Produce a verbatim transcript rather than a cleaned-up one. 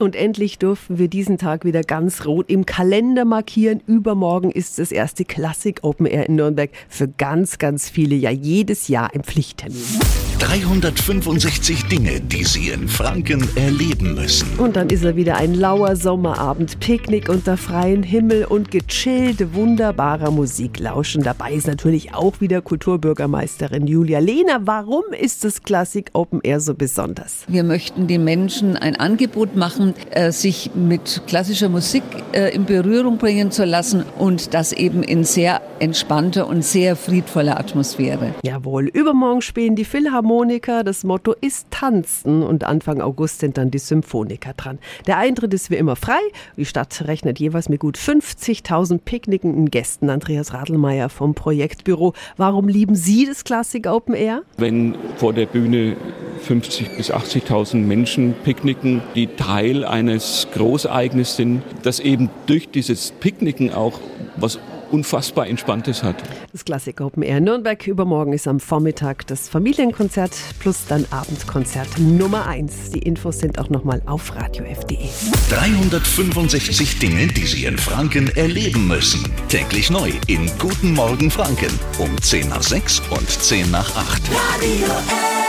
Und endlich dürfen wir diesen Tag wieder ganz rot im Kalender markieren. Übermorgen ist das erste Klassik Open Air in Nürnberg für ganz, ganz viele, ja jedes Jahr ein Pflichttermin. dreihundertfünfundsechzig Dinge, die Sie in Franken erleben müssen. Und dann ist er wieder ein lauer Sommerabend. Picknick unter freiem Himmel und gechillte, wunderbarer Musik lauschen. Dabei ist natürlich auch wieder Kulturbürgermeisterin Julia Lehner. Warum ist das Klassik Open Air so besonders? Wir möchten den Menschen ein Angebot machen, sich mit klassischer Musik in Berührung bringen zu lassen und das eben in sehr entspannter und sehr friedvoller Atmosphäre. Jawohl, übermorgen spielen die Philharmonie. Das Motto ist Tanzen und Anfang August sind dann die Symphoniker dran. Der Eintritt ist wie immer frei. Die Stadt rechnet jeweils mit gut fünfzigtausend picknickenden Gästen. Andreas Radelmeier vom Projektbüro. Warum lieben Sie das Klassik Open Air? Wenn vor der Bühne fünfzigtausend bis achtzigtausend Menschen picknicken, die Teil eines Großereignisses sind, das eben durch dieses Picknicken auch was unfassbar Entspanntes hat. Das Klassik Open Air Nürnberg. Übermorgen ist am Vormittag das Familienkonzert plus dann Abendkonzert Nummer eins. Die Infos sind auch nochmal auf radio f punkt de. dreihundertfünfundsechzig Dinge, die Sie in Franken erleben müssen. Täglich neu in Guten Morgen Franken um zehn nach sechs und zehn nach acht. Radio F.